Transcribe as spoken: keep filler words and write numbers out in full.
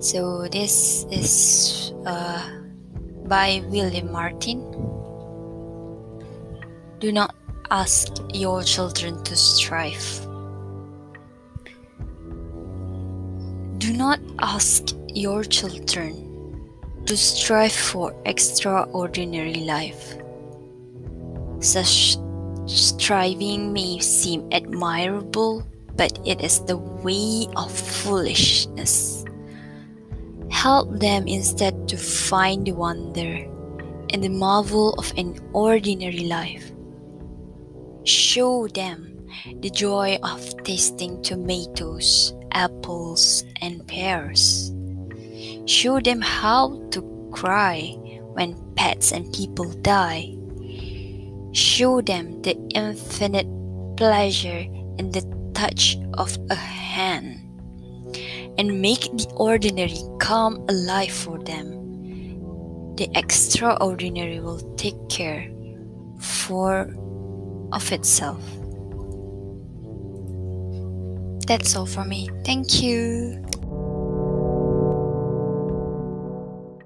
So this is uh, by William Martin. Do not ask your children to strive. Do not ask your children to strive for extraordinary life. Such striving may seem admirable, but it is the way of foolishness. Help them instead to find the wonder and the marvel of an ordinary life. Show them the joy of tasting tomatoes, apples, and pears. Show them how to cry when pets and people die. Show them the infinite pleasure in the touch of a hand, and make the ordinary come alive for them. The extraordinary will take care for of itself. That's all for me. Thank you.